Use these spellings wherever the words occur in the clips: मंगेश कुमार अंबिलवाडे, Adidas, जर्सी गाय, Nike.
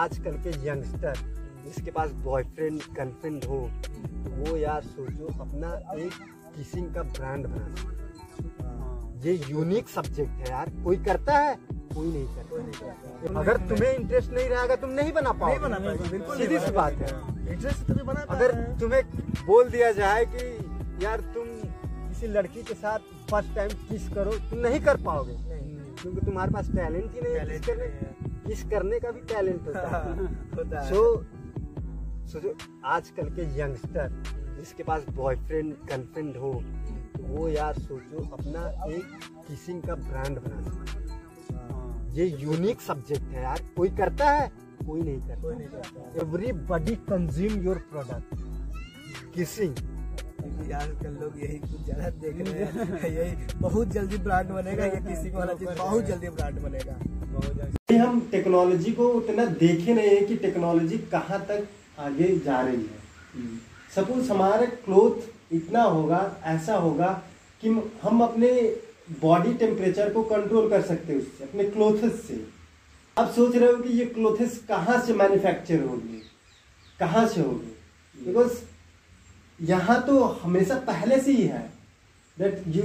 आजकल के यंगस्टर जिसके पास बॉयफ्रेंड गर्लफ्रेंड हो, वो यार सोचो अपना एक किसिंग का ब्रांड बनाना, ये यूनिक सब्जेक्ट है यार, कोई करता है कोई नहीं करता। अगर तुम्हें इंटरेस्ट नहीं रहेगा तुम नहीं बना पाओगे, बिल्कुल सीधी सी बात है। इंटरेस्ट तुम्हें बना, अगर तुम्हें बोल दिया जाए कि यार तुम किसी लड़की के साथ फर्स्ट टाइम किस करो, तुम नहीं कर पाओगे क्योंकि तुम्हारे पास टैलेंट ही नहीं है। किस करने का भी टैलेंट होता है। सो आजकल के यंगस्टर जिसके पास बॉयफ्रेंड गर्लफ्रेंड हो, वो यार सोचो अपना एक किसिंग का ब्रांड बनाना, ये यूनिक सब्जेक्ट है यार, कोई करता है कोई नहीं करता। Everybody consume your product kissing. आजकल लोग यही कुछ ज्यादा देख रहे हैं, यही बहुत जल्दी ब्रांड बनेगा, ये किसिंग वाला चीज बहुत जल्दी ब्रांड बनेगा। हम टेक्नोलॉजी को उतना देखे नहीं है कि टेक्नोलॉजी कहाँ तक आगे जा रही है। सपोज हमारे क्लोथ इतना होगा, ऐसा होगा कि हम अपने बॉडी टेम्परेचर को कंट्रोल कर सकते हैं उससे, अपने क्लोथेस से। आप सोच रहे हो कि ये क्लोथेस कहाँ से मैन्युफैक्चर होंगे, कहाँ से होंगे, बिकॉज यहाँ तो हमेशा पहले से ही है that you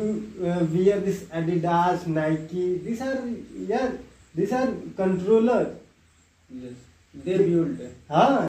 wear this Adidas, Nike, this are यार These are controllers. Yes, they build. हाँ.